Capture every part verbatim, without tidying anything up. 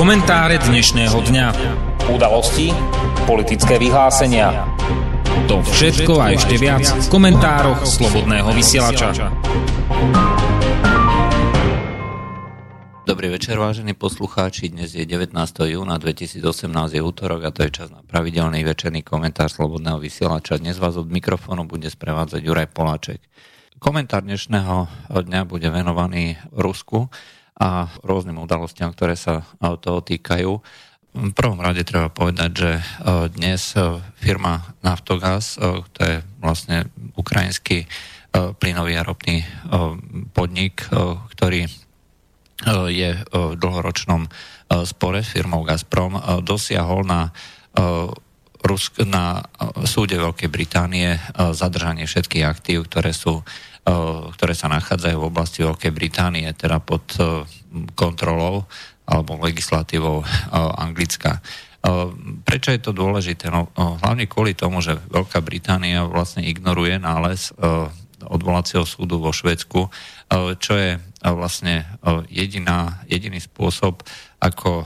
Komentáre dnešného dňa. Udalosti, politické vyhlásenia. To všetko a ešte viac v komentároch Slobodného vysielača. Dobrý večer, vážení poslucháči. Dnes je devätnásteho júna dvetisícosemnásť, je útorok a to je čas na pravidelný večerný komentár Slobodného vysielača. Dnes vás od mikrofónu bude sprevádzať Juraj Poláček. Komentár dnešného dňa bude venovaný Rusku a rôznym udalostiam, ktoré sa toho týkajú. V prvom rade treba povedať, že dnes firma Naftogaz, to je vlastne ukrajinský plynový a ropný podnik, ktorý je v dlhoročnom spore s firmou Gazprom, dosiahol na, Rusk- na súde Veľkej Británie zadržanie všetkých aktív, ktoré, sú, ktoré sa nachádzajú v oblasti Veľkej Británie, teda pod kontrolou alebo legislatívou Anglická. Prečo je to dôležité? No, hlavne kvôli tomu, že Veľká Británia vlastne ignoruje nález odvolacieho súdu vo Švédsku, čo je vlastne jediná, jediný spôsob, ako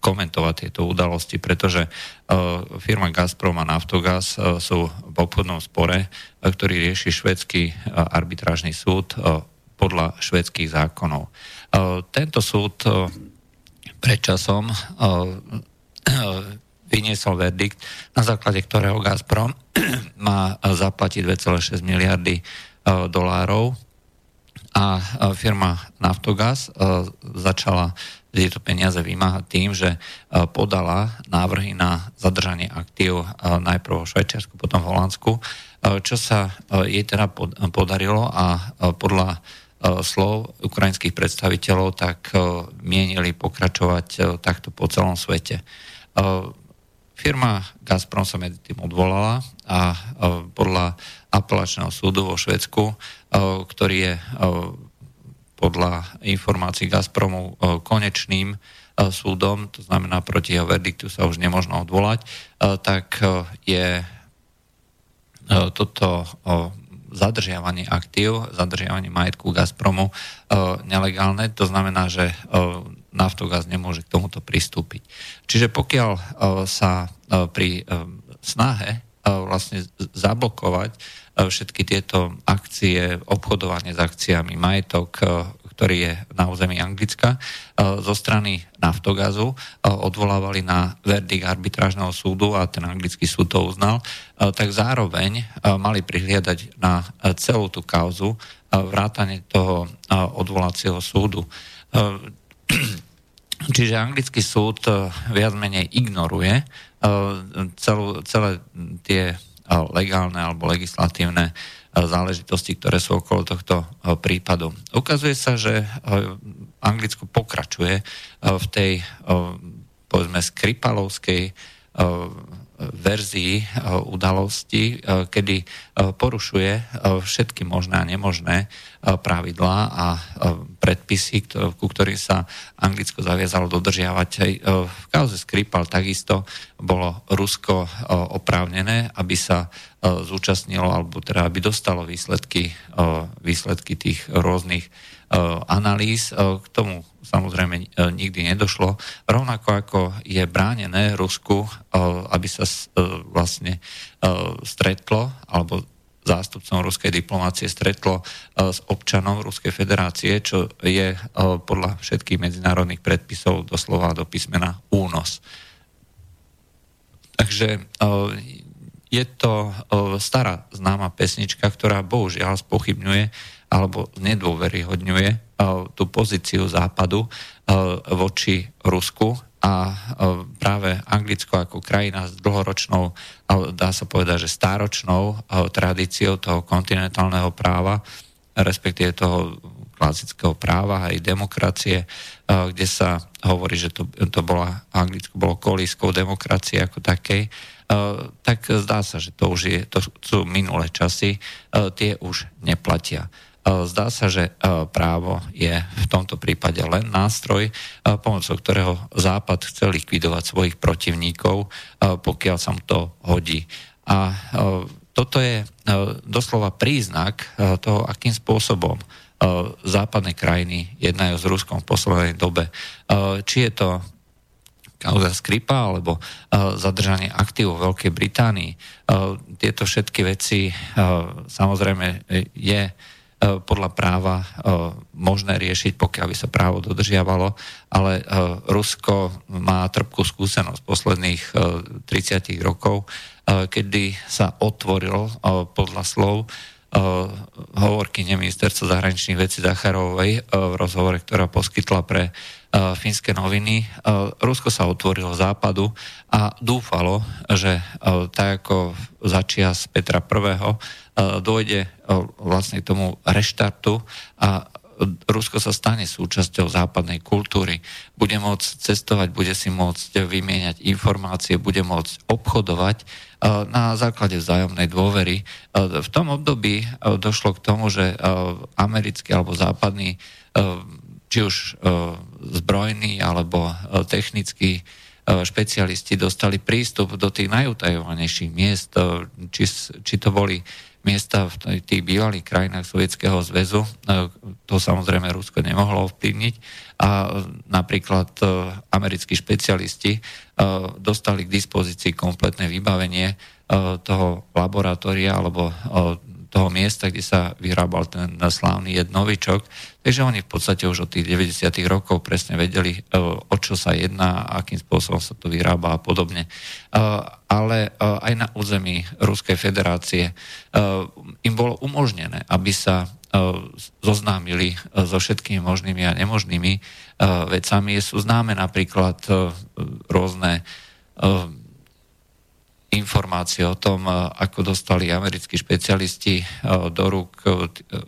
komentovať tieto udalosti, pretože firma Gazprom a Naftogaz sú v obchodnom spore, ktorý rieši švédsky arbitrážny súd podľa švédskych zákonov. Tento súd predčasom vyniesol verdikt, na základe ktorého Gazprom má zaplatiť dve celé šesť miliardy dolárov a firma Naftogaz začala tieto peniaze vymáhať tým, že podala návrhy na zadržanie aktív najprv v Švajčiarsku, potom v Holandsku, čo sa jej teda podarilo a podľa slov ukrajinských predstaviteľov, tak mienili pokračovať takto po celom svete. Firma Gazprom sa medzi tým odvolala a podľa apelačného súdu vo Švédsku, ktorý je podľa informácií Gazpromu konečným súdom, to znamená proti jeho verdiktu sa už nemožno odvolať, tak je toto zadržiavanie aktív, zadržiavanie majetku Gazpromu nelegálne, to znamená, že Naftogaz nemôže k tomuto pristúpiť. Čiže pokiaľ sa pri snahe vlastne zablokovať všetky tieto akcie, obchodovanie s akciami, majetok, ktorý je na území Anglicka, zo strany Naftogazu odvolávali na verdikt arbitrážneho súdu a ten anglický súd to uznal, tak zároveň mali prihliadať na celú tú kauzu vrátane toho odvolacieho súdu. Čiže anglický súd viac menej ignoruje celú, celé tie legálne alebo legislatívne záležitosti, ktoré sú okolo tohto prípadu. Ukazuje sa, že Anglicko pokračuje v tej, povedzme, skripalovskej verzii udalosti, kedy porušuje všetky možné a nemožné pravidlá a predpisy, ku ktorým sa Anglicko zaviazalo dodržiavať. V kauze Skripal takisto bolo Rusko oprávnené, aby sa zúčastnilo, alebo teda aby dostalo výsledky, výsledky tých rôznych analýz. K tomu samozrejme nikdy nedošlo. Rovnako ako je bránené Rusku, aby sa vlastne stretlo, alebo zástupcom ruskej diplomácie stretlo s občanom Ruskej federácie, čo je podľa všetkých medzinárodných predpisov doslova do písmena únos. Takže je to stará známa pesnička, ktorá bohužiaľ spochybňuje alebo nedôveryhodňuje tú pozíciu Západu voči Rusku a práve Anglicko ako krajina s dlhoročnou, dá sa povedať, že stáročnou tradíciou toho kontinentálneho práva, respektíve toho klasického práva aj demokracie, kde sa hovorí, že to, to bola, Anglicko bolo kolískou demokracie ako takej, tak zdá sa, že to už je, to sú minulé časy, tie už neplatia. Zdá sa, že právo je v tomto prípade len nástroj, pomocou ktorého Západ chcel likvidovať svojich protivníkov, pokiaľ sa mu to hodí. A toto je doslova príznak toho, akým spôsobom západné krajiny jednajú s Ruskom v poslednej dobe. Či je to kauza Skripal alebo uh, zadržanie aktív v Veľkej Británii. Uh, tieto všetky veci uh, samozrejme je uh, podľa práva uh, možné riešiť, pokiaľ by sa právo dodržiavalo, ale uh, Rusko má trpkú skúsenosť posledných uh, tridsiatich rokov, uh, kedy sa otvorilo uh, podľa slov Uh, hovorkyne ministerstva zahraničných vecí Zacharovej uh, v rozhovore, ktorá poskytla pre uh, fínske noviny. Uh, Rusko sa otvorilo západu a dúfalo, že uh, tak ako začias Petra Prvého uh, dôjde uh, vlastne k tomu reštartu a Rusko sa stane súčasťou západnej kultúry. Bude môcť cestovať, bude si môcť vymieňať informácie, bude môcť obchodovať na základe vzájomnej dôvery. V tom období došlo k tomu, že americký alebo západný, či už zbrojný alebo technický špecialisti dostali prístup do tých najutajovanejších miest, či, či to boli miesta v tých bývalých krajinách Sovietskeho zväzu, to samozrejme Rusko nemohlo ovplyvniť a napríklad americkí špecialisti dostali k dispozícii kompletné vybavenie toho laboratória alebo toho miesta, kde sa vyrábal ten slávny jed Novičok. Takže oni v podstate už od tých deväťdesiatych rokov presne vedeli, o čo sa jedná, akým spôsobom sa to vyrába a podobne. Ale aj na území Ruskej federácie im bolo umožnené, aby sa zoznámili so všetkými možnými a nemožnými vecami. Sú známe napríklad rôzne informácie o tom, ako dostali americkí špecialisti do rúk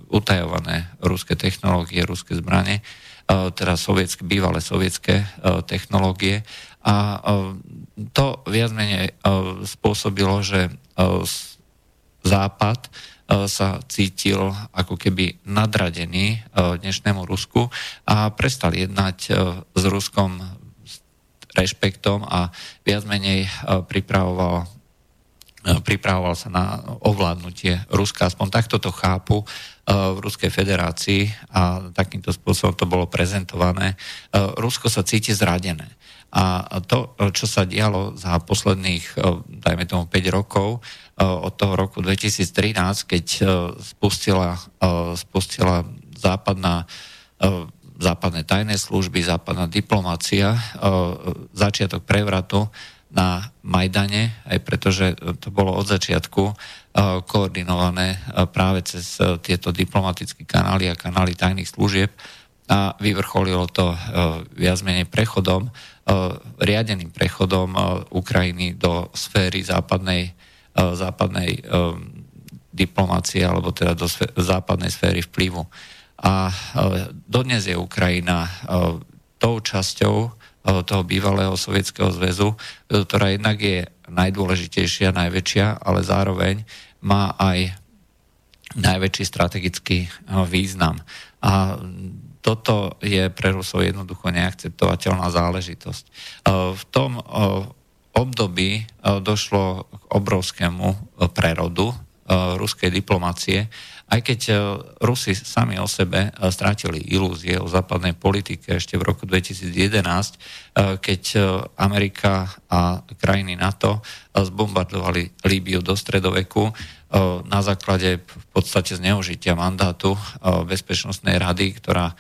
utajované ruské technológie, ruské zbrane, teda sovietské, bývalé sovietské technológie. A to viac menej spôsobilo, že Západ sa cítil ako keby nadradený dnešnému Rusku a prestal jednať s Ruskom rešpektom a viac menej pripravoval, pripravoval sa na ovládnutie Ruska. Aspoň takto to chápu v Ruskej federácii a takýmto spôsobom to bolo prezentované. Rusko sa cíti zradené. A to, čo sa dialo za posledných, dajme tomu, päť rokov, od toho roku dvetisíctrinásť, keď spustila, spustila západná západné tajné služby, západná diplomácia, začiatok prevratu na Majdane, aj pretože to bolo od začiatku koordinované práve cez tieto diplomatické kanály a kanály tajných služieb a vyvrcholilo to viac menej prechodom, riadeným prechodom Ukrajiny do sféry západnej, západnej diplomácie alebo teda do sféry, západnej sféry vplyvu. A dodnes je Ukrajina tou časťou toho bývalého Sovietskeho zväzu, ktorá jednak je najdôležitejšia, najväčšia, ale zároveň má aj najväčší strategický význam. A toto je pre Rusov jednoducho neakceptovateľná záležitosť. V tom období došlo k obrovskému prerodu ruskej diplomacie, aj keď Rusi sami o sebe strátili ilúzie o západnej politike ešte v roku dvetisícjedenásť, keď Amerika a krajiny NATO zbombardovali Líbiu do stredoveku na základe v podstate zneužitia mandátu Bezpečnostnej rady, ktorá,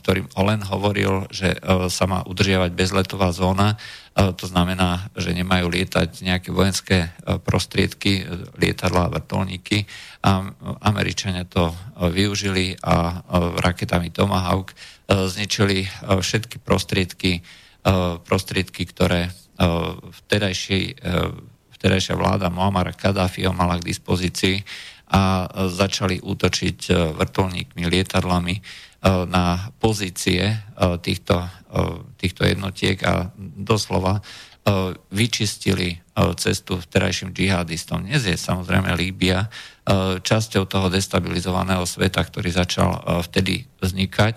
ktorým Olen hovoril, že sa má udržiavať bezletová zóna. To znamená, že nemajú lietať nejaké vojenské prostriedky, lietadlá, vrtuľníky. Američania to využili a raketami Tomahawk zničili všetky prostriedky, prostriedky, ktoré vtedajšie, vtedajšia vláda Muammara Kaddafiho mala k dispozícii a začali útočiť vrtuľníkmi, lietadlami na pozície týchto, týchto jednotiek a doslova vyčistili cestu vterajším džihadistom. Dnes je samozrejme Líbia časťou toho destabilizovaného sveta, ktorý začal vtedy vznikať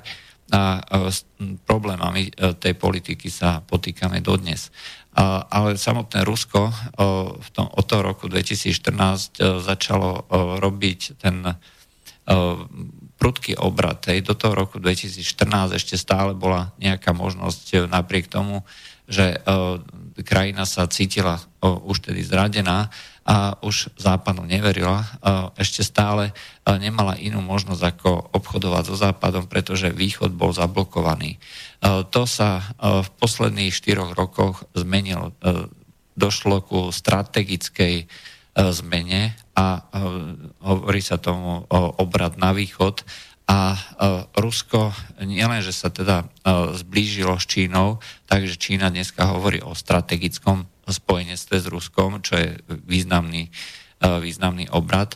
a s problémami tej politiky sa potýkame dodnes. Ale samotné Rusko v tom, od toho roku dvetisícštrnásť začalo robiť ten prudký obrat. Do toho roku dvetisícštrnásť ešte stále bola nejaká možnosť napriek tomu, že krajina sa cítila už tedy zradená a už Západu neverila. Ešte stále nemala inú možnosť ako obchodovať so Západom, pretože Východ bol zablokovaný. To sa v posledných štyroch rokoch zmenilo. Došlo ku strategickej zmene a hovorí sa tomu obrat na Východ. A Rusko nielenže sa teda zblížilo s Čínou, takže Čína dneska hovorí o strategickom spojenectve s Ruskom, čo je významný, významný obrat.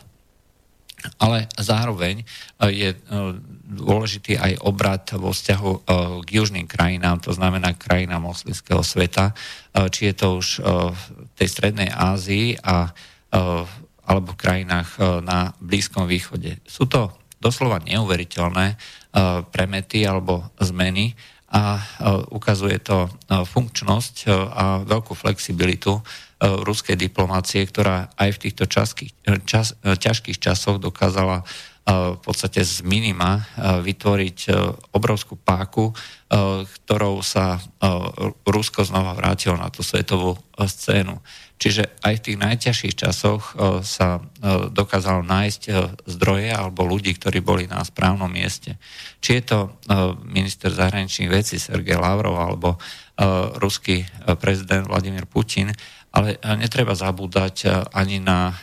Ale zároveň je dôležitý aj obrat vo vzťahu k južným krajinám, to znamená krajinám moslimského sveta, či je to už v tej Strednej Ázii a, alebo v krajinách na Blízkom východe. Sú to doslova neuveriteľné premety alebo zmeny a ukazuje to funkčnosť a veľkú flexibilitu ruskej diplomácie, ktorá aj v týchto čaských, čas, ťažkých časoch dokázala v podstate z minima vytvoriť obrovskú páku, ktorou sa Rusko znova vrátilo na tú svetovú scénu. Čiže aj v tých najťažších časoch sa dokázalo nájsť zdroje alebo ľudí, ktorí boli na správnom mieste. Či je to minister zahraničných vecí Sergej Lavrov alebo ruský prezident Vladimír Putin, ale netreba zabúdať ani na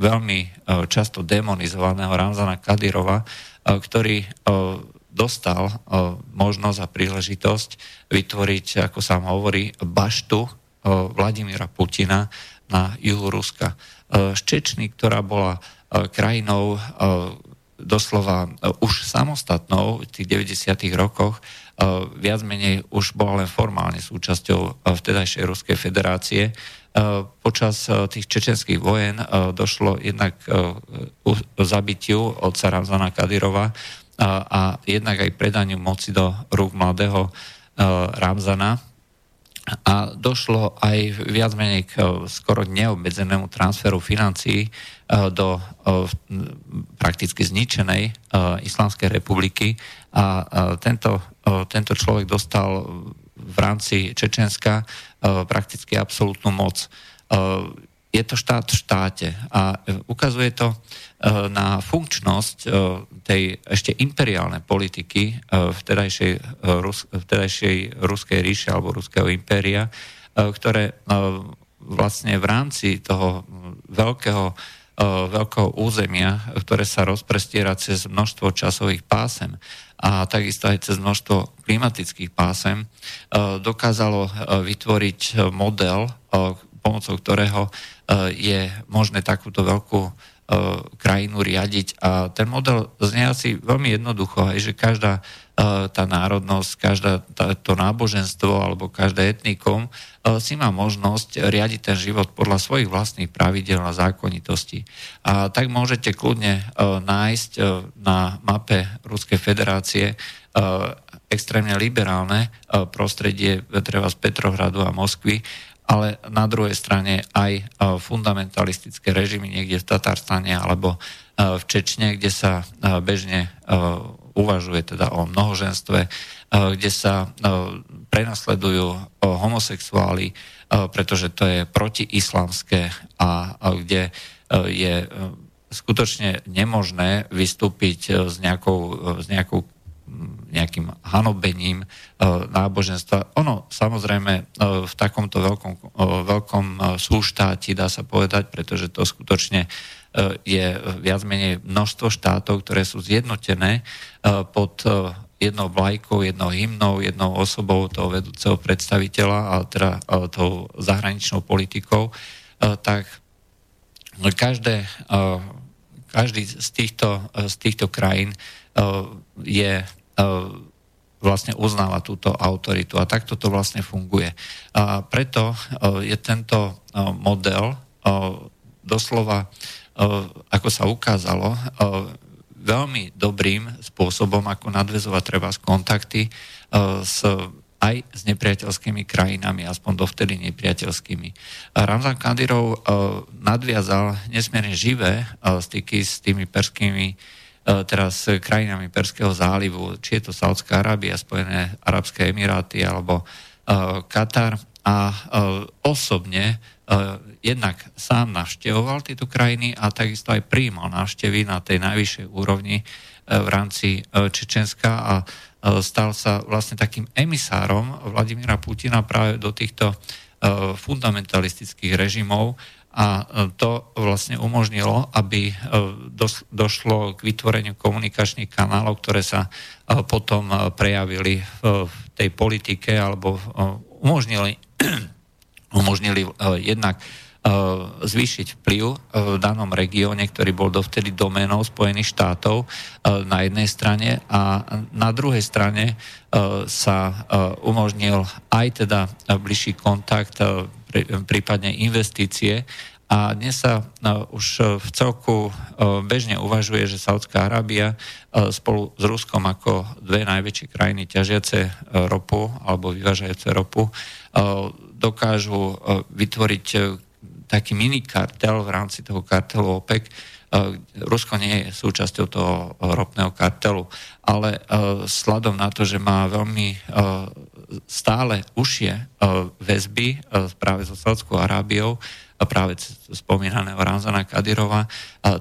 veľmi často demonizovaného Ramzana Kadyrova, ktorý dostal možnosť a príležitosť vytvoriť, ako sám hovorí, baštu Vladimíra Putina na juhu Ruska. Z Čečny, ktorá bola krajinou doslova už samostatnou v tých deväťdesiatych rokoch, viac menej už bola len formálne súčasťou vtedajšej Ruskej federácie. Počas tých čečenských vojen došlo jednak k zabitiu otca Ramzana Kadyrova a jednak aj predaniu moci do rúk mladého Ramzana. A došlo aj viac menej k skoro neobmedzenému transferu financií do prakticky zničenej Islamskej republiky. A tento, tento človek dostal v rámci Čečenska prakticky absolútnu moc. Je to štát v štáte a ukazuje to na funkčnosť tej ešte imperiálnej politiky vtedajšej, Rus- vtedajšej Ruskej ríše alebo Ruského impéria, ktoré vlastne v rámci toho veľkého, veľkého územia, ktoré sa rozprestiera cez množstvo časových pásem a takisto aj cez množstvo klimatických pásem, dokázalo vytvoriť model, pomocou ktorého je možné takúto veľkú krajinu riadiť. A ten model znie asi veľmi jednoducho, že každá tá národnosť, každá to náboženstvo alebo každé etnikum si má možnosť riadiť ten život podľa svojich vlastných pravidel a zákonitostí. A tak môžete kľudne nájsť na mape Ruskej federácie extrémne liberálne prostredie treba z Petrohradu a Moskvy, ale na druhej strane aj fundamentalistické režimy niekde v Tatarstane alebo v Čečne, kde sa bežne uvažuje teda o mnohoženstve, kde sa prenasledujú homosexuáli, pretože to je protiislamské a kde je skutočne nemožné vystúpiť s nejakou, s nejakou nejakým hanobením náboženstva. Ono samozrejme v takomto veľkom, veľkom súštáti, dá sa povedať, pretože to skutočne je viac menej množstvo štátov, ktoré sú zjednotené pod jednou vlajkou, jednou hymnou, jednou osobou toho vedúceho predstaviteľa a teda tou zahraničnou politikou, tak každé, každý z týchto, z týchto krajín je vlastne uznáva túto autoritu a takto to vlastne funguje. A preto je tento model doslova, ako sa ukázalo, veľmi dobrým spôsobom, ako nadväzovať treba z kontakty s aj s nepriateľskými krajinami, aspoň dovtedy nepriateľskými. Ramzan Kadyrov nadviazal nesmierne živé styky s tými perskými teraz krajinami Perského zálivu, či je to Saudská Arábia, Spojené arabské emiráty alebo Katar a osobne jednak sám navštevoval tieto krajiny a takisto aj prijímal návštevy na tej najvyššej úrovni v rámci Čečenska a stal sa vlastne takým emisárom Vladimíra Putina práve do týchto fundamentalistických režimov a to vlastne umožnilo, aby došlo k vytvoreniu komunikačných kanálov, ktoré sa potom prejavili v tej politike alebo umožnili umožnili jednak zvýšiť vplyv v danom regióne, ktorý bol dovtedy doménou Spojených štátov na jednej strane a na druhej strane sa umožnil aj teda bližší kontakt, prípadne investície. A dnes sa už v celku bežne uvažuje, že Saudská Arábia spolu s Ruskom ako dve najväčšie krajiny ťažiace ropu alebo vyvážajúce ropu dokážu vytvoriť taký mini kartel v rámci toho kartelu OPEC. Rusko nie je súčasťou toho ropného kartelu, ale vzhľadom na to, že má veľmi stále užšie väzby práve so Saudskou Arábiou, práve spomínaného Ramzana Kadyrova,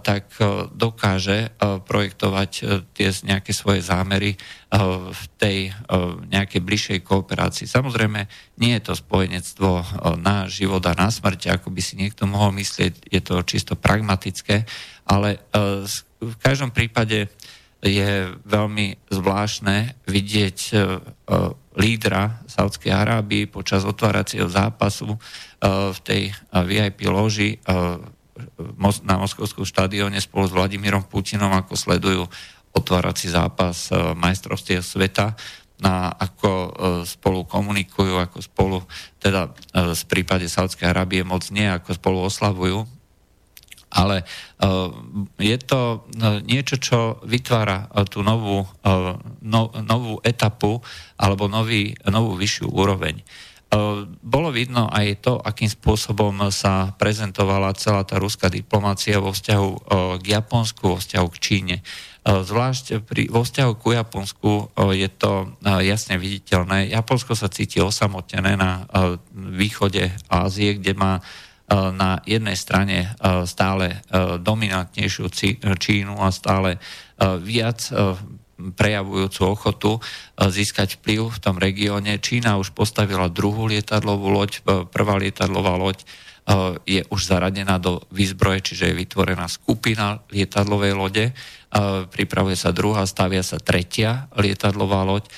tak dokáže projektovať tie nejaké svoje zámery v tej nejakej bližšej kooperácii. Samozrejme, nie je to spojenectvo na život a na smrť, ako by si niekto mohol myslieť, je to čisto pragmatické, ale v každom prípade je veľmi zvláštne vidieť lídra Saudskej Arábie počas otváracieho zápasu v tej vé í pé loži na Moskovskom štadióne spolu s Vladimírom Putinom, ako sledujú otvárací zápas majstrovstiev sveta, na ako spolu komunikujú, ako spolu, teda v prípade Saudskej Arábie moc nie, ako spolu oslavujú. Ale je to niečo, čo vytvára tú novú, no, novú etapu alebo nový, novú vyššiu úroveň. Bolo vidno aj to, akým spôsobom sa prezentovala celá tá ruská diplomácia vo vzťahu k Japonsku, vo vzťahu k Číne. Zvlášť pri, vo vzťahu ku Japonsku je to jasne viditeľné. Japonsko sa cíti osamotené na východe Ázie, kde má na jednej strane stále dominantnejšiu Čínu a stále viac prejavujúcu ochotu získať vplyv v tom regióne. Čína už postavila druhú lietadlovú loď, prvá lietadlová loď je už zaradená do výzbroje, čiže je vytvorená skupina lietadlovej lode, pripravuje sa druhá, stavia sa tretia lietadlová loď.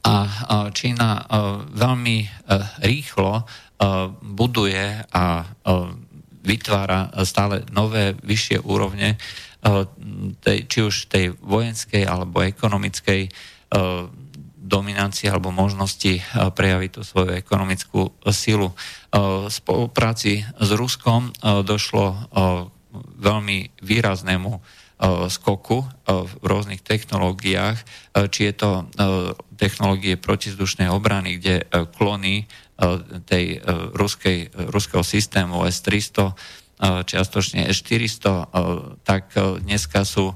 A Čína veľmi rýchlo buduje a vytvára stále nové, vyššie úrovne, či už tej vojenskej alebo ekonomickej dominancie alebo možnosti prejaviť tú svoju ekonomickú silu. V spolupráci s Ruskom došlo veľmi výraznému skoku v rôznych technológiách, či je to technológie protizdušnej obrany, kde klony tej ruskej, ruského systému es tristo, čiastočne es štyristo, tak dneska sú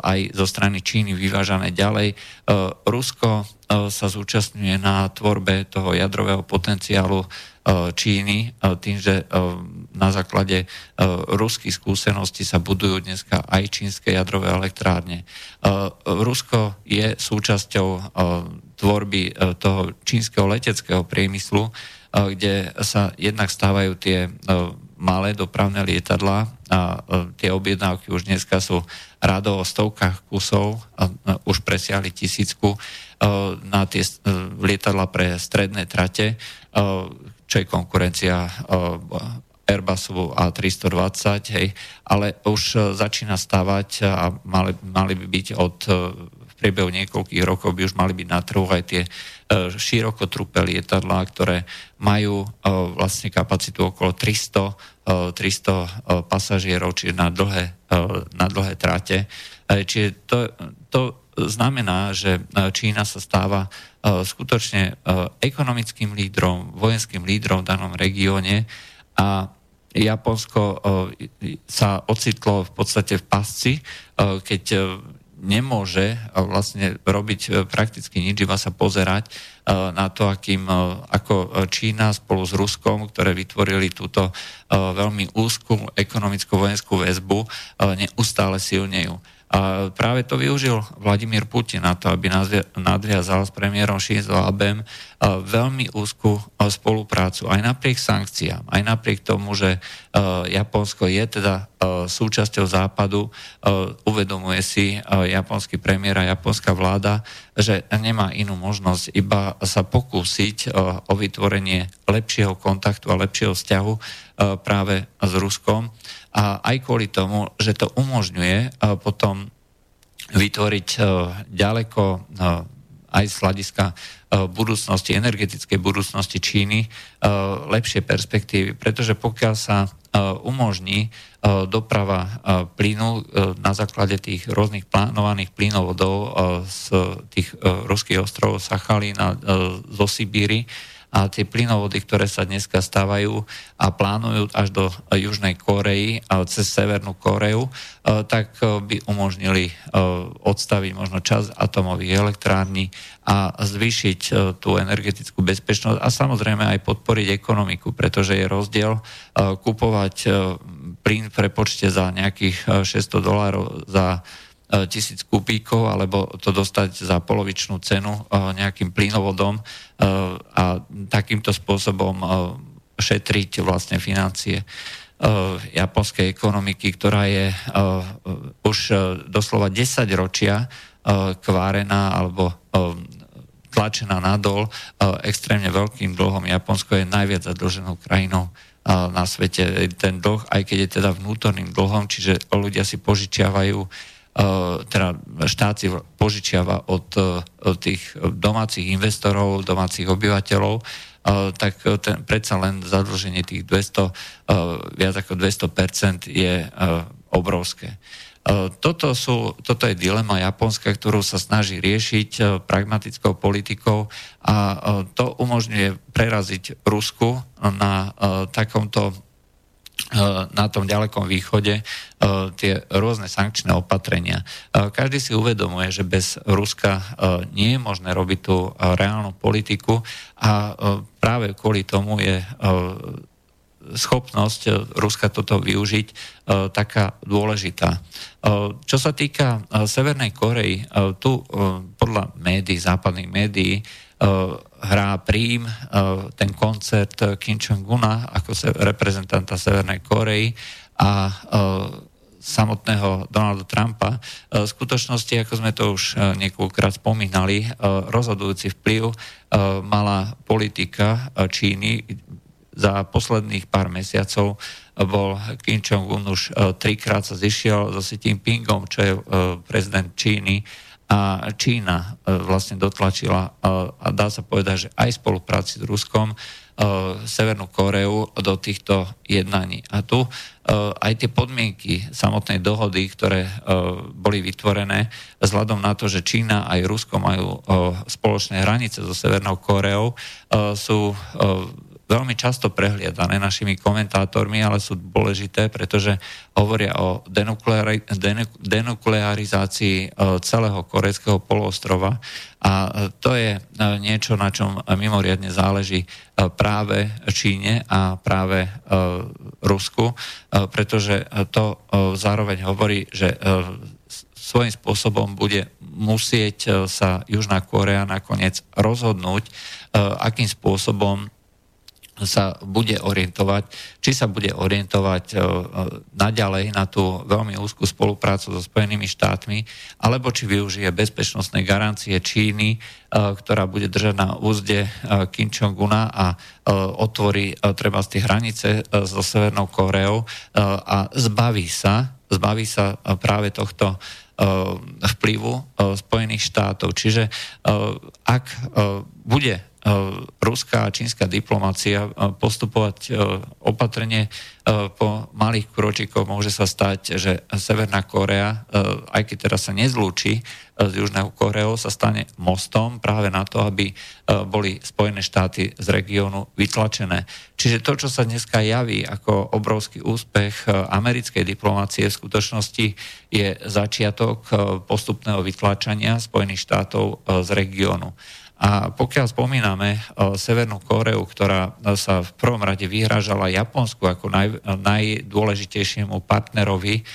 aj zo strany Číny vyvážané ďalej. Rusko sa zúčastňuje na tvorbe toho jadrového potenciálu Číny, tým, že na základe ruských skúseností sa budujú dneska aj čínske jadrové elektrárne. Rusko je súčasťou tvorby toho čínskeho leteckého priemyslu, kde sa jednak stávajú tie malé dopravné lietadlá a tie objednávky už dneska sú rado o stovkách kusov, už presiahli tisícku na tie lietadlá pre stredné trate, čo je konkurencia Airbusu á tristodvadsať, hej, ale už začína stavať a mali, mali by byť od v priebehu niekoľkých rokov by už mali byť na trhu aj tie širokotrupé lietadlá, ktoré majú vlastne kapacitu okolo tristo pasažierov, čiže na dlhé, na dlhé trate. Čiže to, to znamená, že Čína sa stáva skutočne ekonomickým lídrom, vojenským lídrom v danom regióne a Japonsko sa ocitlo v podstate v pasci, keď nemôže vlastne robiť prakticky nič, iba sa pozerať na to, akým, ako Čína spolu s Ruskom, ktoré vytvorili túto veľmi úzkú ekonomicko-vojenskú väzbu, neustále silnejú. A práve to využil Vladimír Putin na to, aby nadviazal s premiérom Šinzó Abem veľmi úzkú spoluprácu, aj napriek sankciám, aj napriek tomu, že Japonsko je teda súčasťou Západu, uvedomuje si japonský premiér a japonská vláda, že nemá inú možnosť iba sa pokúsiť o vytvorenie lepšieho kontaktu a lepšieho vzťahu práve s Ruskom. A aj kvôli tomu, že to umožňuje potom vytvoriť ďaleko aj z hľadiska budúcnosti, energetickej budúcnosti Číny lepšie perspektívy, pretože pokiaľ sa umožní doprava plynu na základe tých rôznych plánovaných plynovodov z tých ruských ostrovov Sachalína zo Sibíry, a tie plynovody, ktoré sa dneska stávajú a plánujú až do Južnej Korei a cez Severnú Koreu, tak by umožnili odstaviť možno časť atomových elektrární a zvýšiť tú energetickú bezpečnosť a samozrejme aj podporiť ekonomiku, pretože je rozdiel kupovať plyn v prepočte za nejakých šesťsto dolárov za tisíc kubíkov, alebo to dostať za polovičnú cenu nejakým plynovodom a takýmto spôsobom šetriť vlastne financie japonskej ekonomiky, ktorá je už doslova desaťročia kvárená alebo tlačená nadol extrémne veľkým dlhom. Japonsko je najviac zadlženou krajinou na svete. Ten dlh, aj keď je teda vnútorným dlhom, čiže ľudia si požičiavajú teda štát si požičiava od, od tých domácich investorov, domácich obyvateľov, tak ten, predsa len zadlženie tých dvesto, viac ako dvesto percent je obrovské. Toto, sú, toto je dilema Japonska, ktorú sa snaží riešiť pragmatickou politikou a to umožňuje preraziť Rusku na takomto na tom ďalekom východe tie rôzne sankčné opatrenia. Každý si uvedomuje, že bez Ruska nie je možné robiť tú reálnu politiku a práve kvôli tomu je schopnosť Ruska toto využiť taká dôležitá. Čo sa týka Severnej Korei, tu podľa médií, západných médií, hrá príjm ten koncert Kim Jong-una ako reprezentanta Severnej Korei a samotného Donalda Trumpa. V skutočnosti, ako sme to už niekoľkrát spomínali, rozhodujúci vplyv mala politika Číny. Za posledných pár mesiacov bol Kim Jong-un už trikrát sa zišiel so Xi Jinpingom, čo je prezident Číny. A Čína vlastne dotlačila, a dá sa povedať, že aj v spolupráci s Ruskom, Severnú Koreu do týchto jednaní. A tu aj tie podmienky samotnej dohody, ktoré boli vytvorené, vzhľadom na to, že Čína aj Rusko majú spoločné hranice so Severnou Koreou, sú veľmi často prehliadané našimi komentátormi, ale sú dôležité, pretože hovoria o denukleari- denuklearizácii celého korejského poloostrova a to je niečo, na čom mimoriadne záleží práve Číne a práve Rusku, pretože to zároveň hovorí, že svojím spôsobom bude musieť sa Južná Korea nakoniec rozhodnúť, akým spôsobom sa bude orientovať, či sa bude orientovať naďalej na tú veľmi úzkú spoluprácu so Spojenými štátmi, alebo či využije bezpečnostné garancie Číny, ktorá bude držať na úzde Kim Jong-una a otvorí treba z tie hranice so Severnou Koreou a zbaví sa, zbaví sa práve tohto vplyvu Spojených štátov. Čiže ak bude ruská a čínska diplomácia postupovať opatrne po malých kročíkoch, môže sa stať, že Severná Kórea, aj keď teraz sa nezlúči s Južnou Kóreou, sa stane mostom práve na to, aby boli Spojené štáty z regiónu vytlačené. Čiže to, čo sa dneska javí ako obrovský úspech americkej diplomácie, v skutočnosti je začiatok postupného vytlačania Spojených štátov z regiónu. A pokiaľ spomíname Severnú Kóreu, ktorá sa v prvom rade vyhrážala Japonsku ako naj, najdôležitejšiemu partnerovi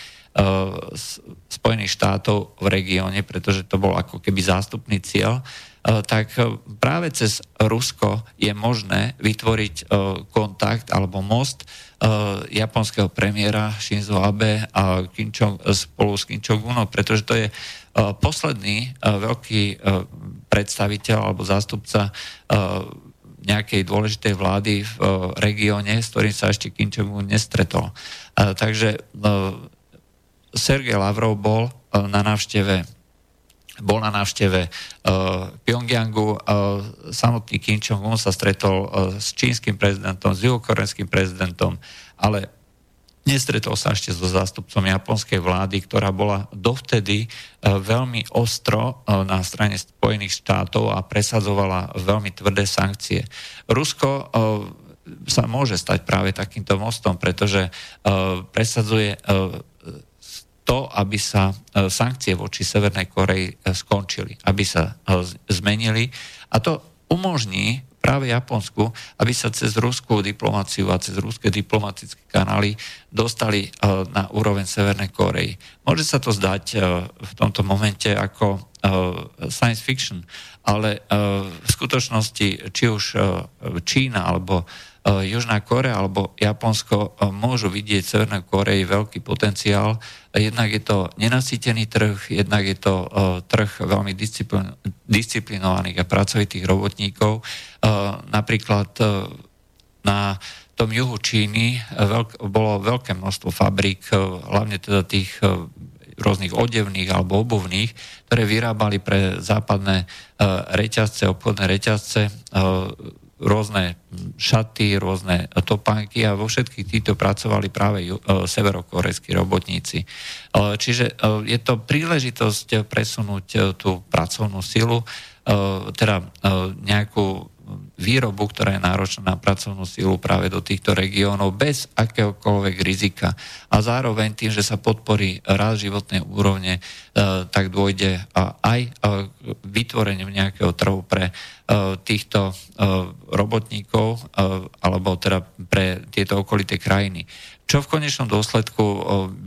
Spojených štátov v regióne, pretože to bol ako keby zástupný cieľ, tak práve cez Rusko je možné vytvoriť kontakt alebo most japonského premiéra Šinzó Abe a Kim Jong, spolu s Kim Jong-unom, pretože to je posledný veľký predstaviteľ alebo zástupca nejakej dôležitej vlády v regióne, s ktorým sa ešte Kim Jong-un nestretol. Takže Sergej Lavrov bol na návšteve bol na návšteve Pjongjangu, samotný Kim Jong-un sa stretol s čínskym prezidentom, s juhokoreanským prezidentom, ale nestretol sa ešte so zástupcom japonskej vlády, ktorá bola dovtedy veľmi ostro na strane Spojených štátov a presadzovala veľmi tvrdé sankcie. Rusko sa môže stať práve takýmto mostom, pretože presadzuje to, aby sa sankcie voči Severnej Koreji skončili, aby sa zmenili. A to umožní práve Japonsku, aby sa cez ruskú diplomáciu a cez ruské diplomatické kanály dostali na úroveň Severnej Koreji. Môže sa to zdať v tomto momente ako science fiction, ale v skutočnosti či už Čína alebo Južná Kórea alebo Japonsko môžu vidieť v Severnej Kórei veľký potenciál. Jednak je to nenasýtený trh, jednak je to trh veľmi disciplinovaných a pracovitých robotníkov. Napríklad na tom juhu Číny bolo veľké množstvo fabrík, hlavne teda tých rôznych odevných alebo obuvných, ktoré vyrábali pre západné reťazce, obchodné reťazce, rôzne šaty, rôzne topánky a vo všetkých týchto pracovali práve severokorejskí robotníci. Čiže je to príležitosť presunúť tú pracovnú silu, teda nejakú výrobu, ktorá je náročná na pracovnú silu práve do týchto regiónov bez akéhokoľvek rizika. A zároveň tým, že sa podporí rast životnej úrovne, tak dôjde aj k vytvoreniu nejakého trhu pre týchto robotníkov alebo teda pre tieto okolité krajiny. Čo v konečnom dôsledku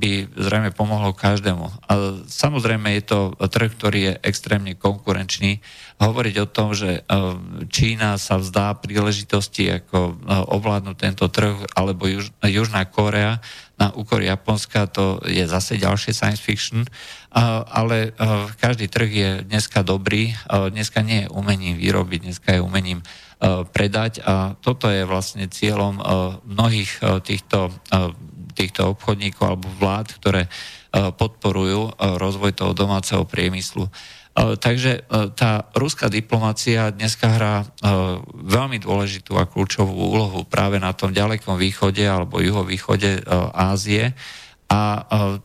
by zrejme pomohlo každému. A samozrejme je to trh, ktorý je extrémne konkurenčný. Hovoriť o tom, že Čína sa vzdá príležitosti ako ovládnuť tento trh, alebo Juž, Južná Kórea na úkor Japonska, to je zase ďalšie science fiction, ale každý trh je dneska dobrý, dneska nie je umením vyrobiť, dneska je umením predať a toto je vlastne cieľom mnohých týchto, týchto obchodníkov alebo vlád, ktoré podporujú rozvoj toho domáceho priemyslu. Takže tá ruská diplomácia dneska hrá veľmi dôležitú a kľúčovú úlohu práve na tom ďalekom východe alebo juhovýchode Ázie a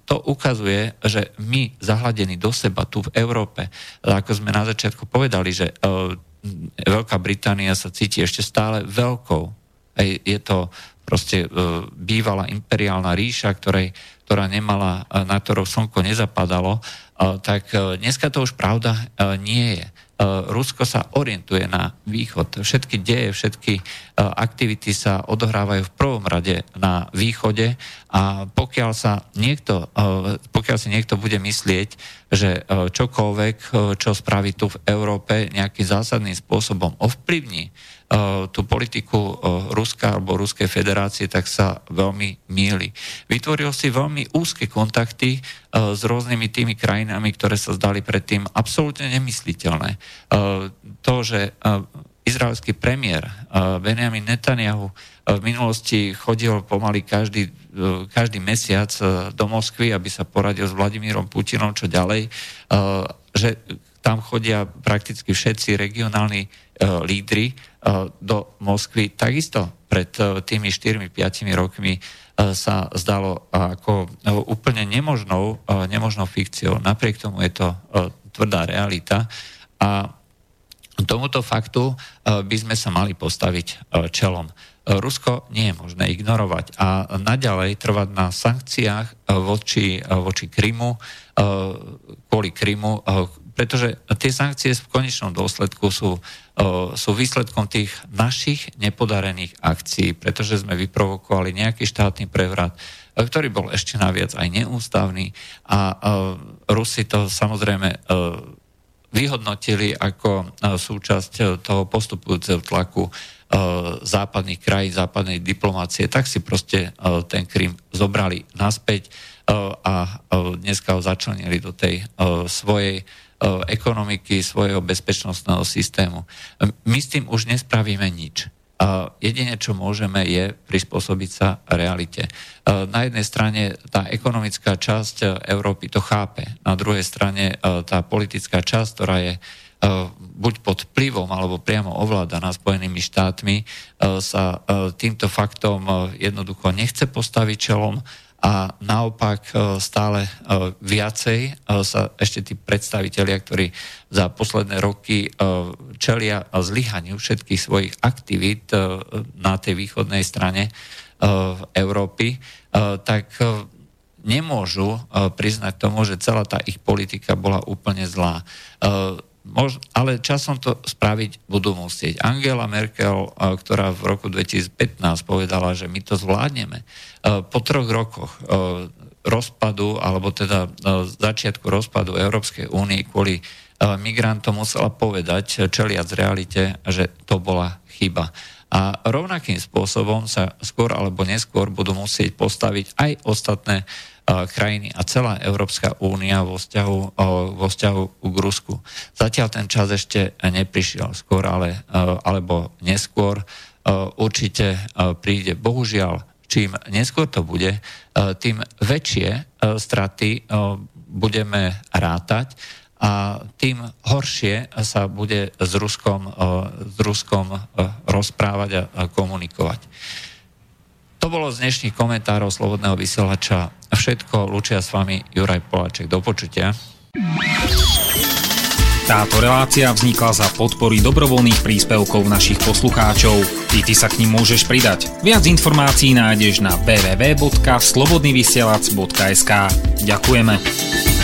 to ukazuje, že my zahladení do seba tu v Európe, ako sme na začiatku povedali, že Veľká Británia sa cíti ešte stále veľkou. Je to proste bývalá imperiálna ríša, ktorej, ktorá nemala, na ktorou slnko nezapadalo, tak dneska to už pravda nie je. Rusko sa orientuje na východ. Všetky deje, všetky aktivity sa odohrávajú v prvom rade na východe a pokiaľ sa niekto, pokiaľ si niekto bude myslieť, že čokoľvek, čo spraví tu v Európe, nejakým zásadným spôsobom ovplyvní tú politiku Ruska alebo Ruskej federácie, tak sa veľmi mýli. Vytvoril si veľmi úzke kontakty s rôznymi tými krajinami, ktoré sa zdali predtým absolútne nemysliteľné. To, že izraelský premiér Benjamin Netanyahu v minulosti chodil pomaly každý, každý mesiac do Moskvy, aby sa poradil s Vladimírom Putinom, čo ďalej, že Tam chodia prakticky všetci regionálni e, lídri e, do Moskvy. Takisto pred e, tými štyrmi, piatimi rokmi e, sa zdalo ako e, úplne nemožnou, e, nemožnou fikciou. Napriek tomu je to e, tvrdá realita. A tomuto faktu e, by sme sa mali postaviť e, čelom. Rusko nie je možné ignorovať a naďalej trvať na sankciách voči, voči Krymu, kvôli Krymu, pretože tie sankcie v konečnom dôsledku sú, sú výsledkom tých našich nepodarených akcií, pretože sme vyprovokovali nejaký štátny prevrat, ktorý bol ešte naviac aj neústavný a Rusi to samozrejme vyhodnotili ako súčasť toho postupujúceho tlaku západných krajín, západnej diplomácie, tak si proste ten Krym zobrali naspäť a dneska ho začlenili do tej svojej ekonomiky, svojho bezpečnostného systému. My s tým už nespravíme nič. Jedine, čo môžeme, je prispôsobiť sa realite. Na jednej strane tá ekonomická časť Európy to chápe, na druhej strane tá politická časť, ktorá je buď pod vplyvom, alebo priamo ovládaná Spojenými štátmi, sa týmto faktom jednoducho nechce postaviť čelom a naopak stále viacej sa ešte tí predstavitelia, ktorí za posledné roky čelia zlyhaniu všetkých svojich aktivít na tej východnej strane Európy, tak nemôžu priznať tomu, že celá tá ich politika bola úplne zlá. Mož, ale časom to spraviť budú musieť. Angela Merkel, ktorá v roku dvetisícpätnásť povedala, že my to zvládneme, po troch rokoch rozpadu, alebo teda začiatku rozpadu Európskej únie kvôli migrantom musela povedať, čeliac realite, že to bola chyba. A rovnakým spôsobom sa skôr alebo neskôr budú musieť postaviť aj ostatné krajiny a celá Európska únia vo vzťahu, vo vzťahu k Rusku. Zatiaľ ten čas ešte neprišiel, skôr ale, alebo neskôr určite príde. Bohužiaľ, čím neskôr to bude, tým väčšie straty budeme rátať a tým horšie sa bude s Ruskom, s Ruskom rozprávať a komunikovať. To bolo z dnešných komentárov Slobodného vysielača všetko. Lúčia s vami Juraj Poláček. Do počutia. Táto relácia vznikla za podpory dobrovoľných príspevkov našich poslucháčov. I ty sa k nim môžeš pridať. Viac informácií nájdeš na w w w bodka slobodnyvysielac bodka es ka. Ďakujeme.